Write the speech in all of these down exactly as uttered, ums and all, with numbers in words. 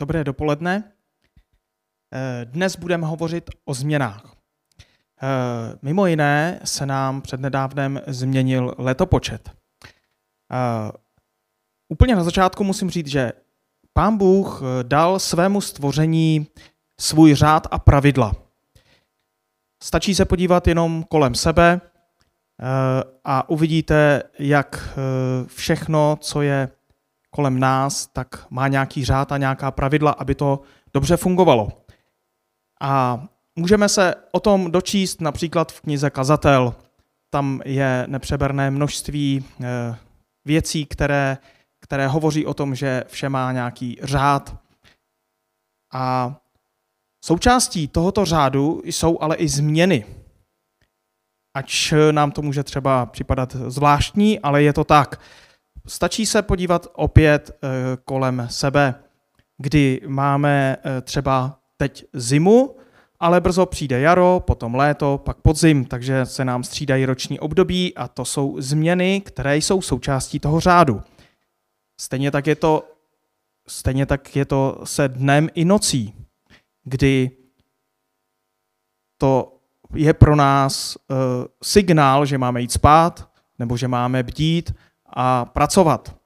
Dobré dopoledne. Dnes budeme hovořit o změnách. Mimo jiné se nám přednedávnem změnil letopočet. Úplně na začátku musím říct, že Pán Bůh dal svému stvoření svůj řád a pravidla. Stačí se podívat jenom kolem sebe a uvidíte, jak všechno, co je kolem nás, tak má nějaký řád a nějaká pravidla, aby to dobře fungovalo. A můžeme se o tom dočíst například v knize Kazatel. Tam je nepřeberné množství věcí, které, které hovoří o tom, že vše má nějaký řád. A součástí tohoto řádu jsou ale i změny. Ač nám to může třeba připadat zvláštní, ale je to tak. Stačí se podívat opět kolem sebe, kdy máme třeba teď zimu, ale brzo přijde jaro, potom léto, pak podzim, takže se nám střídají roční období a to jsou změny, které jsou součástí toho řádu. Stejně tak je to, stejně tak je to se dnem i nocí, kdy to je pro nás e, signál, že máme jít spát nebo že máme bdít a pracovat.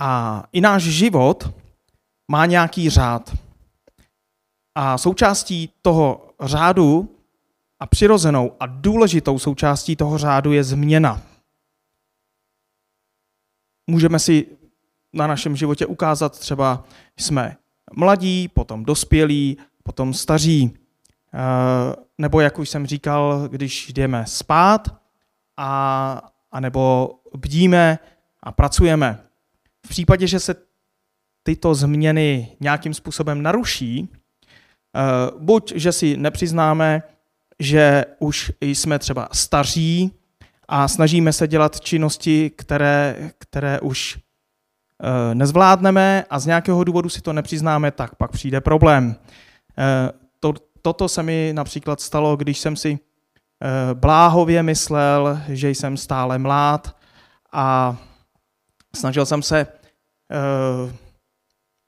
A i náš život má nějaký řád. A součástí toho řádu a přirozenou a důležitou součástí toho řádu je změna. Můžeme si na našem životě ukázat, třeba jsme mladí, potom dospělí, potom staří. Nebo, jak už jsem říkal, když jdeme spát a, a nebo bdíme a pracujeme. V případě, že se tyto změny nějakým způsobem naruší, buď, že si nepřiznáme, že už jsme třeba staří a snažíme se dělat činnosti, které, které už nezvládneme a z nějakého důvodu si to nepřiznáme, tak pak přijde problém. To, toto se mi například stalo, když jsem si bláhově myslel, že jsem stále mlád a snažil jsem se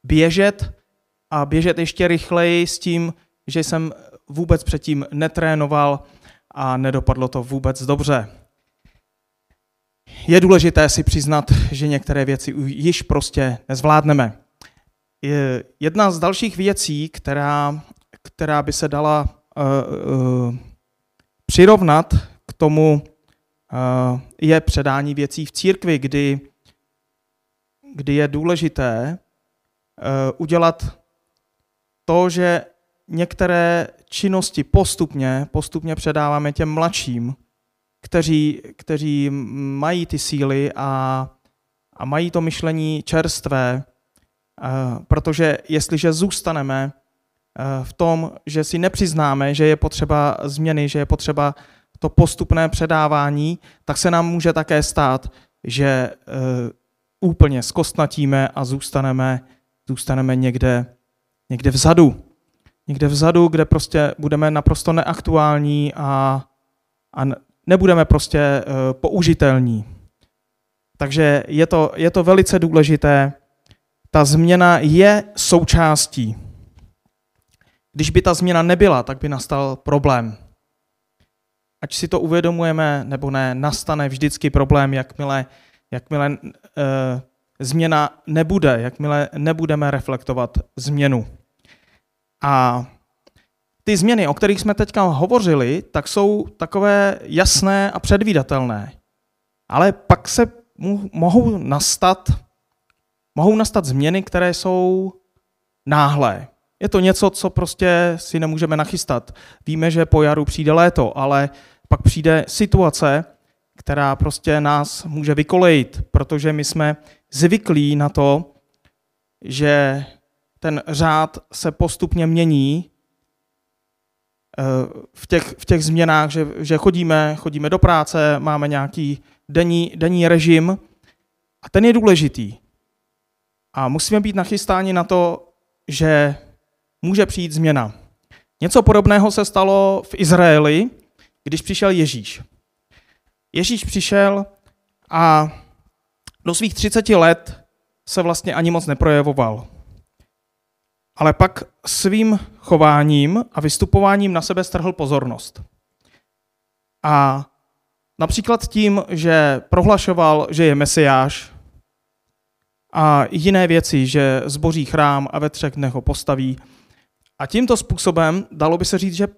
běžet a běžet ještě rychleji s tím, že jsem vůbec předtím netrénoval a nedopadlo to vůbec dobře. Je důležité si přiznat, že některé věci již prostě nezvládneme. Jedna z dalších věcí, která, která by se dala uh, uh, přirovnat k tomu, uh, je předání věcí v církvi, kdy, kdy je důležité uh, udělat to, že některé činnosti postupně, postupně předáváme těm mladším, kteří, kteří mají ty síly a, a mají to myšlení čerstvé, protože jestliže zůstaneme v tom, že si nepřiznáme, že je potřeba změny, že je potřeba to postupné předávání, tak se nám může také stát, že úplně zkostnatíme a zůstaneme, zůstaneme někde Někde vzadu, někde vzadu, kde prostě budeme naprosto neaktuální a, a nebudeme prostě uh, použitelní. Takže je to, je to velice důležité. Ta změna je součástí. Když by ta změna nebyla, tak by nastal problém. Ať si to uvědomujeme nebo ne, nastane vždycky problém, jakmile, jakmile uh, změna nebude, jakmile nebudeme reflektovat změnu. A ty změny, o kterých jsme teďka hovořili, tak jsou takové jasné a předvídatelné. Ale pak se mohou nastat, mohou nastat změny, které jsou náhlé. Je to něco, co prostě si nemůžeme nachystat. Víme, že po jaru přijde léto, ale pak přijde situace, která prostě nás může vykolejit, protože my jsme zvyklí na to, že ten řád se postupně mění v těch, v těch změnách, že, že chodíme, chodíme do práce, máme nějaký denní, denní režim a ten je důležitý. A musíme být nachystáni na to, že může přijít změna. Něco podobného se stalo v Izraeli, když přišel Ježíš. Ježíš přišel a do svých třiceti let se vlastně ani moc neprojevoval. ale pak svým chováním a vystupováním na sebe strhl pozornost. A například tím, že prohlašoval, že je mesiáš a jiné věci, že zboří chrám a ve třech dnech ho postaví. A tímto způsobem dalo by se říct, že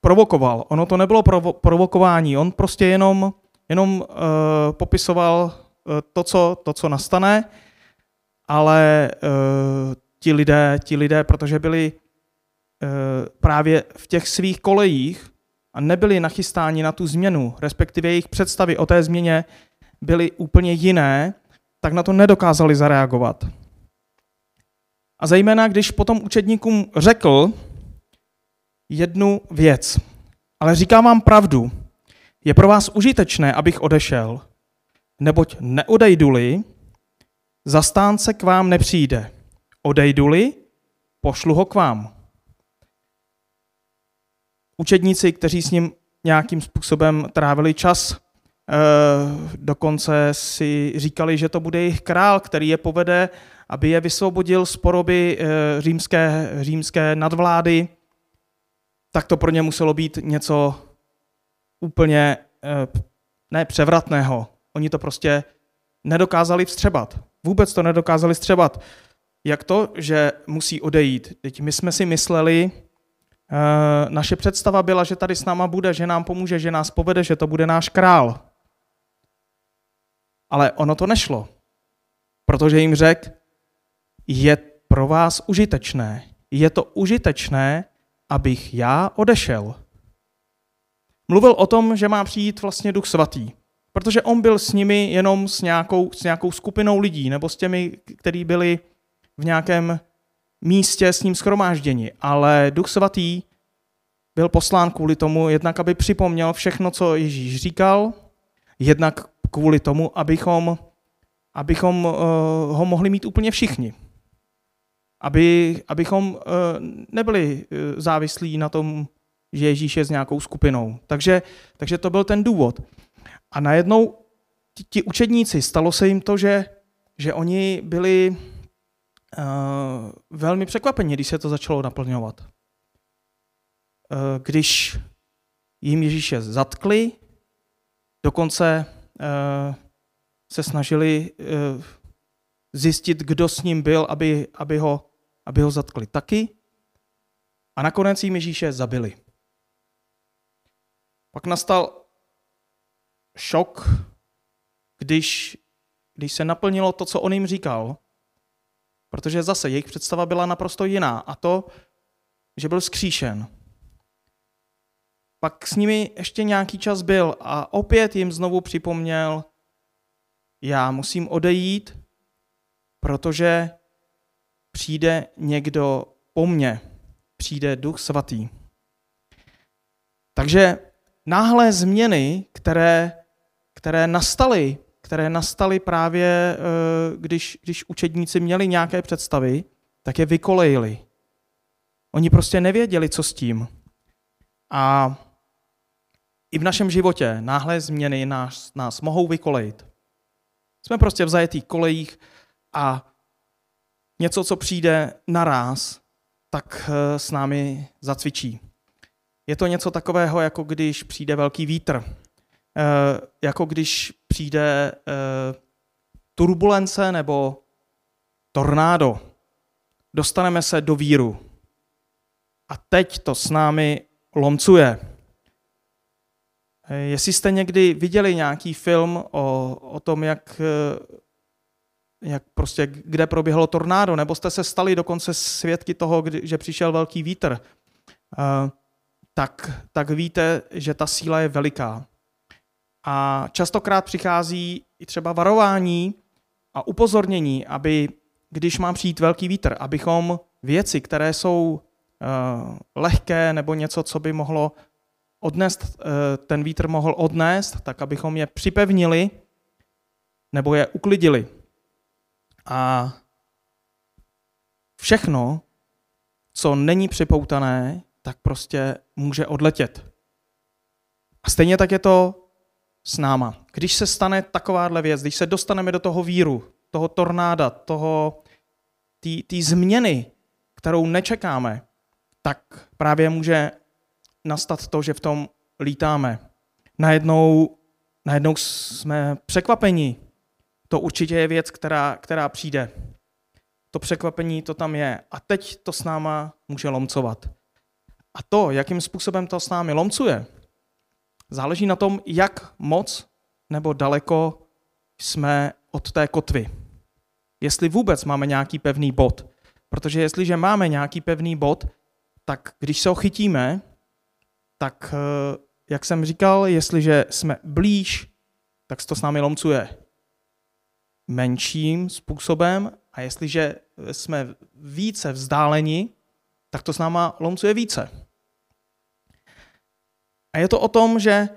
provokoval. Ono to nebylo provo- provokování, on prostě jenom, jenom uh, popisoval uh, to, co, to, co nastane, ale uh, ti lidé, ti lidé, protože byli uh, právě v těch svých kolejích a nebyli nachystáni na tu změnu, respektive jejich představy o té změně byly úplně jiné, tak na to nedokázali zareagovat. A zejména, když potom učedníkům řekl jednu věc. Ale říkám vám pravdu, je pro vás užitečné, abych odešel, neboť neodejdu-li, zastánce k vám nepřijde. Odejdu-li, pošlu ho k vám. Učedníci, kteří s ním nějakým způsobem trávili čas, dokonce si říkali, že to bude jejich král, který je povede, aby je vysvobodil z poroby římské, římské nadvlády, tak to pro ně muselo být něco úplně ne převratného. Oni to prostě nedokázali vstřebat. Vůbec to nedokázali vstřebat. Jak to, že musí odejít? Teď my jsme si mysleli, naše představa byla, že tady s náma bude, že nám pomůže, že nás povede, že to bude náš král. Ale ono to nešlo, protože jim řekl, je pro vás užitečné, je to užitečné, abych já odešel. Mluvil o tom, že má přijít vlastně Duch Svatý, protože on byl s nimi jenom s nějakou, s nějakou skupinou lidí, nebo s těmi, kteří byli v nějakém místě s ním shromážděni, ale Duch Svatý byl poslán kvůli tomu, jednak aby připomněl všechno, co Ježíš říkal, jednak kvůli tomu, abychom, abychom uh, ho mohli mít úplně všichni. Aby, abychom uh, nebyli uh, závislí na tom, že Ježíš je s nějakou skupinou. Takže, takže to byl ten důvod. A najednou ti, ti učedníci, stalo se jim to, že, že oni byli uh, velmi překvapeni, když se to začalo naplňovat. Uh, když jim Ježíše zatkli, dokonce uh, se snažili uh, zjistit, kdo s ním byl, aby, aby, ho, aby ho zatkli taky. A nakonec jim Ježíše zabili. Pak nastal šok, když, když se naplnilo to, co on jim říkal, protože zase jejich představa byla naprosto jiná, a to, že byl vzkříšen. Pak s nimi ještě nějaký čas byl a opět jim znovu připomněl, já musím odejít, protože přijde někdo po mně, přijde Duch Svatý. Takže náhlé změny, které, které nastaly, které nastaly právě, když, když učedníci měli nějaké představy, tak je vykolejili. Oni prostě nevěděli, co s tím. A i v našem životě náhlé změny nás, nás mohou vykolejit. Jsme prostě v zajetých kolejích, a něco, co přijde naráz, tak s námi zacvičí. Je to něco takového, jako když přijde velký vítr, e, jako když přijde e, turbulence nebo tornádo. Dostaneme se do víru. A teď to s námi lomcuje. E, jestli jste někdy viděli nějaký film o, o tom, jak... E, Jak prostě, kde proběhlo tornádo, nebo jste se stali dokonce svědky toho, kdy, že přišel velký vítr, tak, tak víte, že ta síla je veliká. A častokrát přichází i třeba varování a upozornění, aby, když má přijít velký vítr, abychom věci, které jsou lehké nebo něco, co by mohlo odnést, ten vítr mohl odnést, tak abychom je připevnili nebo je uklidili. A všechno, co není připoutané, tak prostě může odletět. A stejně tak je to s náma. Když se stane takováhle věc, když se dostaneme do toho víru, toho tornáda, toho, té změny, kterou nečekáme, tak právě může nastat to, že v tom lítáme. Najednou, najednou jsme překvapení. To určitě je věc, která, která přijde. To překvapení, to tam je. A teď to s náma může lomcovat. A to, jakým způsobem to s námi lomcuje, záleží na tom, jak moc nebo daleko jsme od té kotvy. Jestli vůbec máme nějaký pevný bod. Protože jestliže máme nějaký pevný bod, tak když se ho chytíme, tak, jak jsem říkal, jestliže jsme blíž, tak se to s námi lomcuje menším způsobem a jestliže jsme více vzdáleni, tak to s náma lomcuje více. A je to o tom, že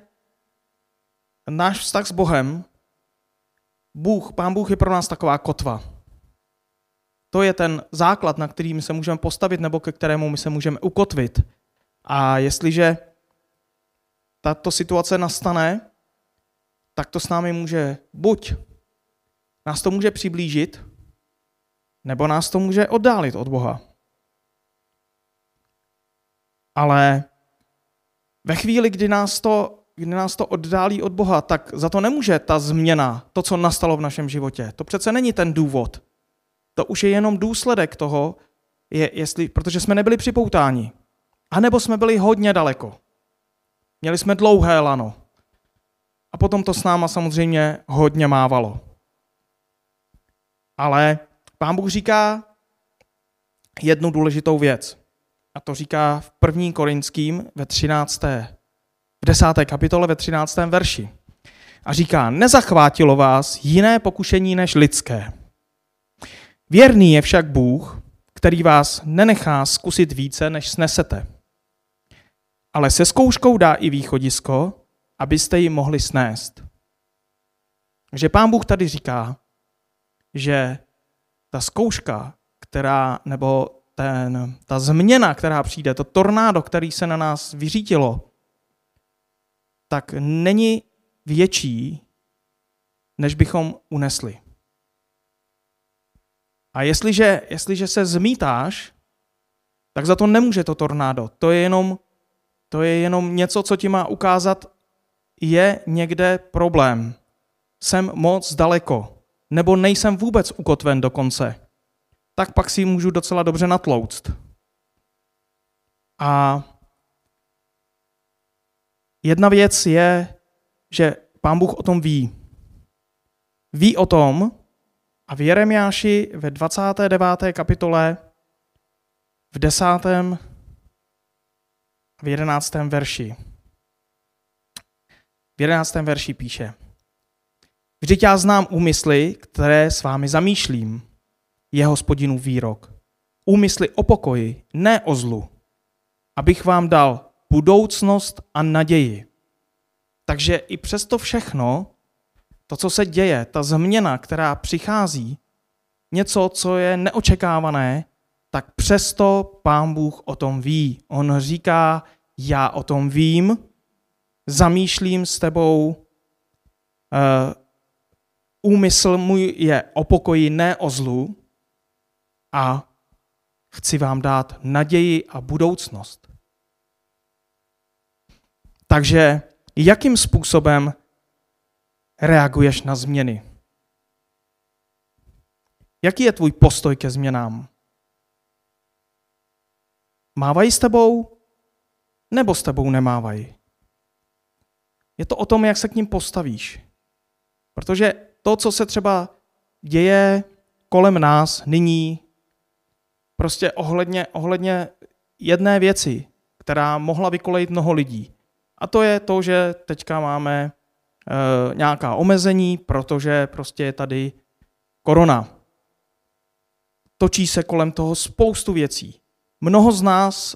náš vztah s Bohem, Bůh, Pán Bůh je pro nás taková kotva. To je ten základ, na který my se můžeme postavit nebo ke kterému my se můžeme ukotvit. A jestliže tato situace nastane, tak to s námi může buď nás to může přiblížit, nebo nás to může oddálit od Boha. Ale ve chvíli, kdy nás to, kdy nás to oddálí od Boha, tak za to nemůže ta změna, to, co nastalo v našem životě. To přece není ten důvod. To už je jenom důsledek toho, je, jestli, protože jsme nebyli připoutáni. A nebo jsme byli hodně daleko. Měli jsme dlouhé lano. A potom to s náma samozřejmě hodně mávalo. Ale Pán Bůh říká jednu důležitou věc. A to říká v prvním Korinským ve třinácté v desáté kapitole ve třináctém verši. A říká, nezachvátilo vás jiné pokušení než lidské. Věrný je však Bůh, který vás nenechá zkusit více, než snesete. Ale se zkouškou dá i východisko, abyste ji mohli snést. Takže Pán Bůh tady říká, že ta zkouška, která, nebo ten, ta změna, která přijde, to tornádo, který se na nás vyřítilo, tak není větší, než bychom unesli. A jestliže, jestliže se zmítáš, tak za to nemůže to tornádo. To je jenom, to je jenom něco, co ti má ukázat, je někde problém. Jsem moc daleko. Nebo nejsem vůbec ukotven dokonce, tak pak si můžu docela dobře natlouct. A jedna věc je, že Pán Bůh o tom ví. Ví o tom a v Jeremiáši ve dvacáté deváté kapitole v desátém v jedenáctém verši. V jedenáctém verši píše: Vždyť já znám úmysly, které s vámi zamýšlím, je Hospodinův výrok. Úmysly o pokoji, ne o zlu, abych vám dal budoucnost a naději. Takže i přesto všechno, to, co se děje, ta změna, která přichází, něco, co je neočekávané, tak přesto Pán Bůh o tom ví. On říká, já o tom vím, zamýšlím s tebou, Uh, úmysl můj je o pokoji, ne o zlu a chci vám dát naději a budoucnost. Takže jakým způsobem reaguješ na změny? Jaký je tvůj postoj ke změnám? Mávají s tebou nebo s tebou nemávají? Je to o tom, jak se k nim postavíš. Protože to, co se třeba děje kolem nás nyní, prostě ohledně, ohledně jedné věci, která mohla vykolejit mnoho lidí. A to je to, že teďka máme e, nějaká omezení, protože prostě je tady korona. Točí se kolem toho spoustu věcí. Mnoho z nás e,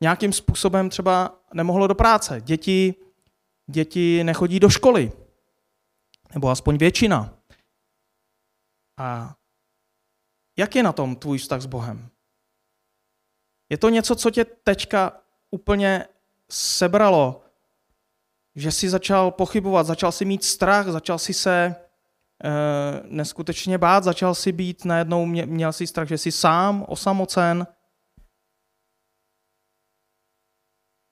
nějakým způsobem třeba nemohlo do práce. Děti, děti nechodí do školy. Nebo aspoň většina. A jak je na tom tvůj vztah s Bohem? Je to něco, co tě teďka úplně sebralo, že jsi začal pochybovat, začal si mít strach, začal si se neskutečně bát, začal si být, najednou měl si strach, že jsi sám, osamocen.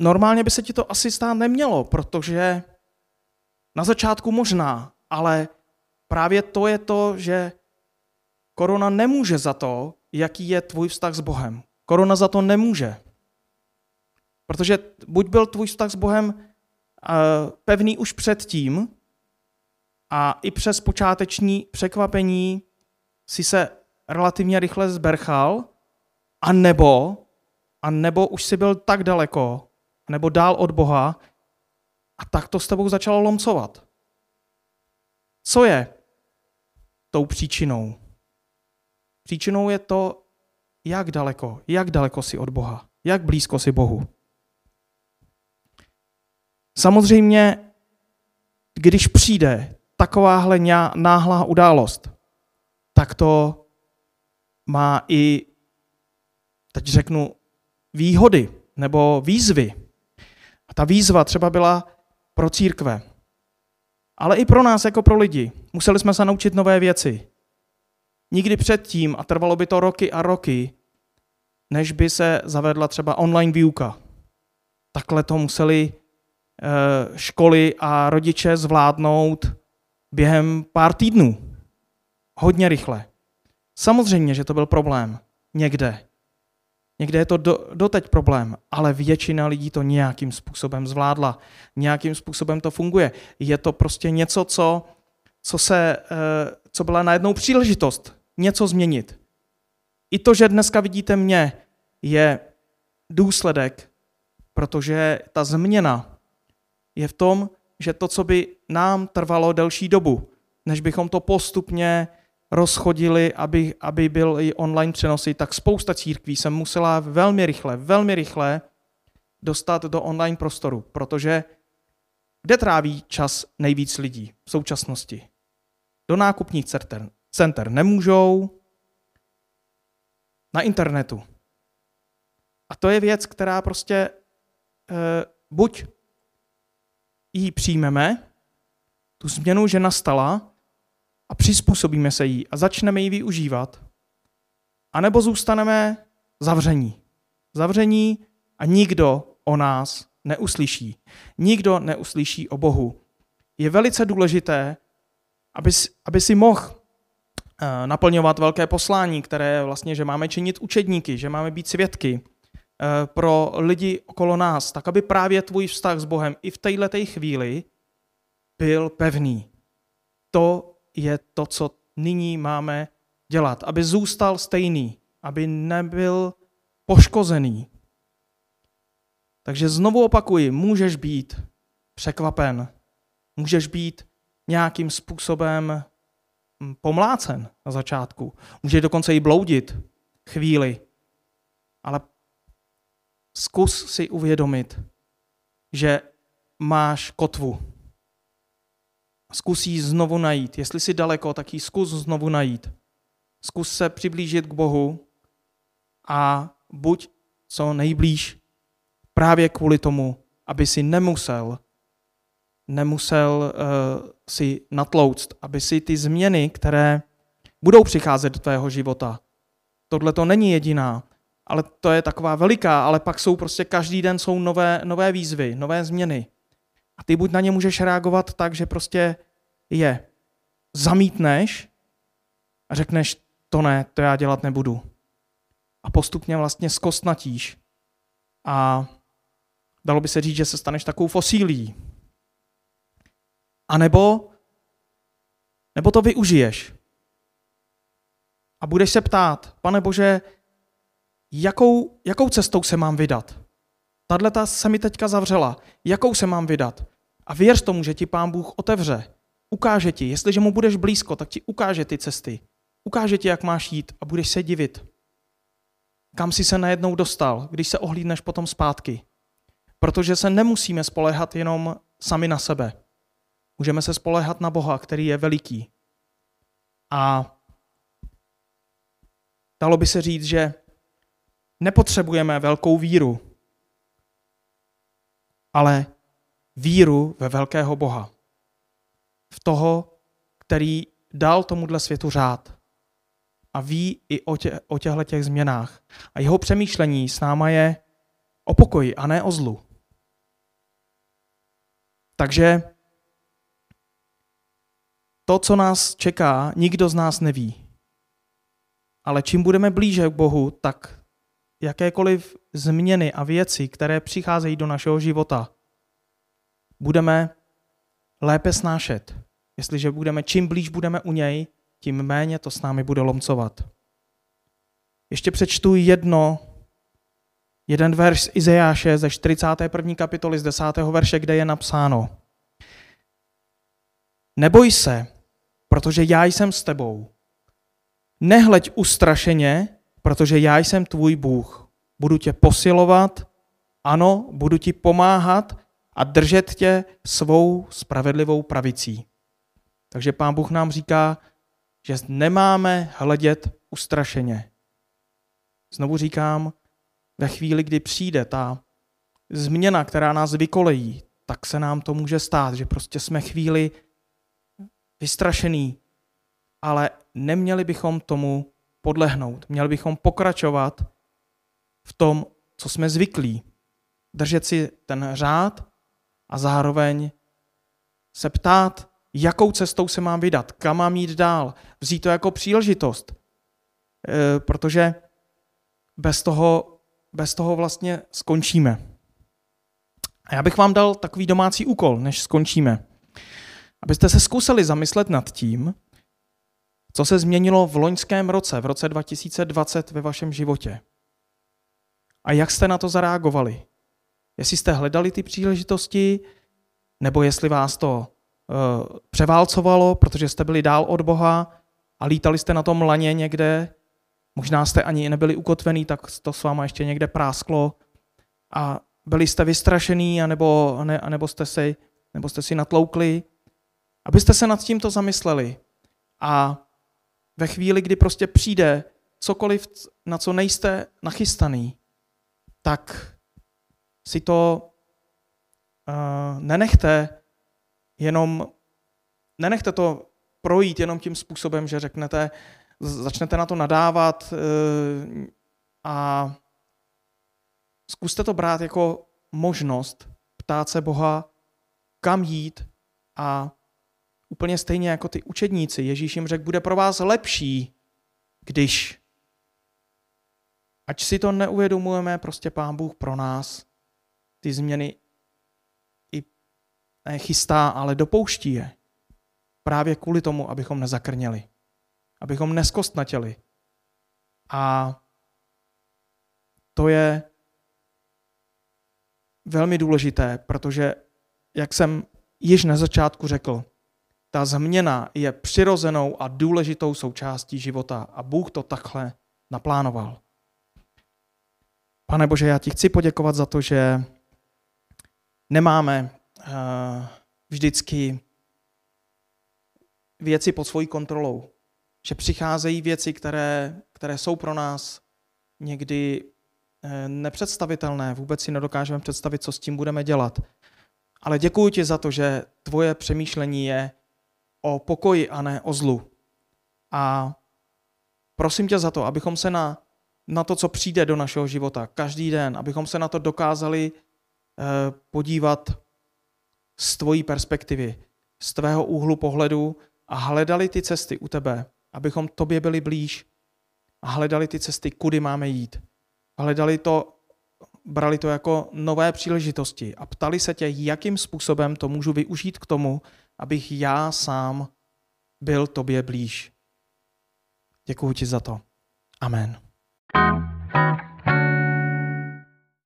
Normálně by se ti to asi stát nemělo, protože na začátku možná, ale právě to je to, že korona nemůže za to, jaký je tvůj vztah s Bohem. Korona za to nemůže. Protože buď byl tvůj vztah s Bohem pevný už předtím a i přes počáteční překvapení si se relativně rychle zberchal, a nebo, a nebo už si byl tak daleko, nebo dál od Boha, a tak to s tebou začalo lomcovat. Co je tou příčinou? Příčinou je to, jak daleko, jak daleko jsi od Boha, jak blízko jsi Bohu. Samozřejmě, když přijde takováhle náhlá událost, tak to má i, teď řeknu, výhody nebo výzvy. A ta výzva třeba byla pro církve, ale i pro nás jako pro lidi. Museli jsme se naučit nové věci. Nikdy předtím, a trvalo by to roky a roky, než by se zavedla třeba online výuka. Takhle to museli školy a rodiče zvládnout během pár týdnů. Hodně rychle. Samozřejmě, že to byl problém. Někde. Někde je to do, doteď problém, ale většina lidí to nějakým způsobem zvládla. Nějakým způsobem to funguje. Je to prostě něco, co, co, se, co byla najednou příležitost něco změnit. I to, že dneska vidíte mě, je důsledek, protože ta změna je v tom, že to, co by nám trvalo delší dobu, než bychom to postupně rozchodili, aby, aby byl i online přenosy, tak spousta církví se musela velmi rychle, velmi rychle dostat do online prostoru, protože kde tráví čas nejvíc lidí v současnosti? Do nákupních center, center nemůžou, na internetu. A to je věc, která prostě e, buď ji přijmeme, tu změnu, že nastala, a přizpůsobíme se jí a začneme ji využívat, anebo zůstaneme zavření. Zavření a nikdo o nás neuslyší. Nikdo neuslyší o Bohu. Je velice důležité, aby, aby si mohl naplňovat velké poslání, které vlastně, že máme činit učedníky, že máme být svědky pro lidi okolo nás, tak aby právě tvůj vztah s Bohem i v této chvíli byl pevný. To je to, co nyní máme dělat, aby zůstal stejný, aby nebyl poškozený. Takže znovu opakuji, můžeš být překvapen, můžeš být nějakým způsobem pomlácen na začátku, můžeš dokonce i bloudit chvíli, ale zkus si uvědomit, že máš kotvu. Zkus ji znovu najít. Jestli jsi daleko, tak ji zkus znovu najít. Zkus se přiblížit k Bohu a buď co nejblíž právě kvůli tomu, aby si nemusel, nemusel uh, si natlouct, aby si ty změny, které budou přicházet do tvého života, tohle to není jediná, ale to je taková veliká, ale pak jsou prostě každý den jsou nové, nové výzvy, nové změny. A ty buď na ně můžeš reagovat tak, že prostě je zamítneš a řekneš, to ne, to já dělat nebudu. A postupně vlastně zkostnatíš. A dalo by se říct, že se staneš takovou fosílí. A nebo, nebo to využiješ. A budeš se ptát, Pane Bože, jakou, jakou cestou se mám vydat? Tadleta se mi teďka zavřela. Jakou se mám vydat? A věř tomu, že ti Pán Bůh otevře. Ukáže ti, jestliže mu budeš blízko, tak ti ukáže ty cesty. Ukáže ti, jak máš jít a budeš se divit. Kam jsi se najednou dostal, když se ohlídneš potom zpátky. Protože se nemusíme spoléhat jenom sami na sebe. Můžeme se spoléhat na Boha, který je veliký. A dalo by se říct, že nepotřebujeme velkou víru, ale víru ve velkého Boha. V toho, který dal tomuhle světu řád a ví i o, tě, o těchto těch změnách. A jeho přemýšlení s náma je o pokoji a ne o zlu. Takže to, co nás čeká, nikdo z nás neví. Ale čím budeme blíže k Bohu, tak jakékoliv změny a věci, které přicházejí do našeho života, budeme lépe snášet. Jestliže budeme, čím blíž budeme u něj, tím méně to s námi bude lomcovat. Ještě přečtu jedno, jeden verš z Izajáše ze čtyřicáté první kapitoly z desátého verše, kde je napsáno: Neboj se, protože já jsem s tebou. Nehleď ustrašeně, protože já jsem tvůj Bůh. Budu tě posilovat, ano, budu ti pomáhat a držet tě svou spravedlivou pravicí. Takže Pán Bůh nám říká, že nemáme hledět ustrašeně. Znovu říkám, ve chvíli, kdy přijde ta změna, která nás vykolejí, tak se nám to může stát, že prostě jsme chvíli vystrašený, ale neměli bychom tomu podlehnout. Měli bychom pokračovat v tom, co jsme zvyklí. Držet si ten řád a zároveň se ptát, jakou cestou se mám vydat, kam mám jít dál, vzít to jako příležitost, e, protože bez toho, bez toho vlastně skončíme. A já bych vám dal takový domácí úkol, než skončíme. Abyste se zkusili zamyslet nad tím, co se změnilo v loňském roce, v roce dva tisíce dvacet ve vašem životě. A jak jste na to zareagovali? Jestli jste hledali ty příležitosti, nebo jestli vás to e, převálcovalo, protože jste byli dál od Boha a lítali jste na tom laně někde, možná jste ani nebyli ukotvený, tak to s váma ještě někde prásklo a byli jste vystrašený, anebo, ne, anebo jste si, nebo jste si natloukli. Abyste se nad tímto zamysleli a ve chvíli, kdy prostě přijde cokoliv, na co nejste nachystaný, tak si to uh, nenechte jenom, nenechte to projít jenom tím způsobem, že řeknete, začnete na to nadávat uh, a zkuste to brát jako možnost ptát se Boha, kam jít a úplně stejně jako ty učedníci. Ježíš jim řekl, bude pro vás lepší, když. Ať si to neuvědomujeme, prostě Pán Bůh pro nás ty změny i chystá, ale dopouští je. Právě kvůli tomu, abychom nezakrněli. Abychom neskostnatěli. A to je velmi důležité, protože, jak jsem již na začátku řekl, ta změna je přirozenou a důležitou součástí života a Bůh to takhle naplánoval. Pane Bože, já ti chci poděkovat za to, že nemáme uh, vždycky věci pod svojí kontrolou. Že přicházejí věci, které, které jsou pro nás někdy uh, nepředstavitelné. Vůbec si nedokážeme představit, co s tím budeme dělat. Ale děkuji ti za to, že tvoje přemýšlení je o pokoji a ne o zlu. A prosím tě za to, abychom se na, na to, co přijde do našeho života každý den, abychom se na to dokázali eh, podívat z tvojí perspektivy, z tvého úhlu pohledu a hledali ty cesty u tebe, abychom tobě byli blíž a hledali ty cesty, kudy máme jít. Hledali to, brali to jako nové příležitosti a ptali se tě, jakým způsobem to můžu využít k tomu, abych já sám byl tobě blíž. Děkuji ti za to. Amen.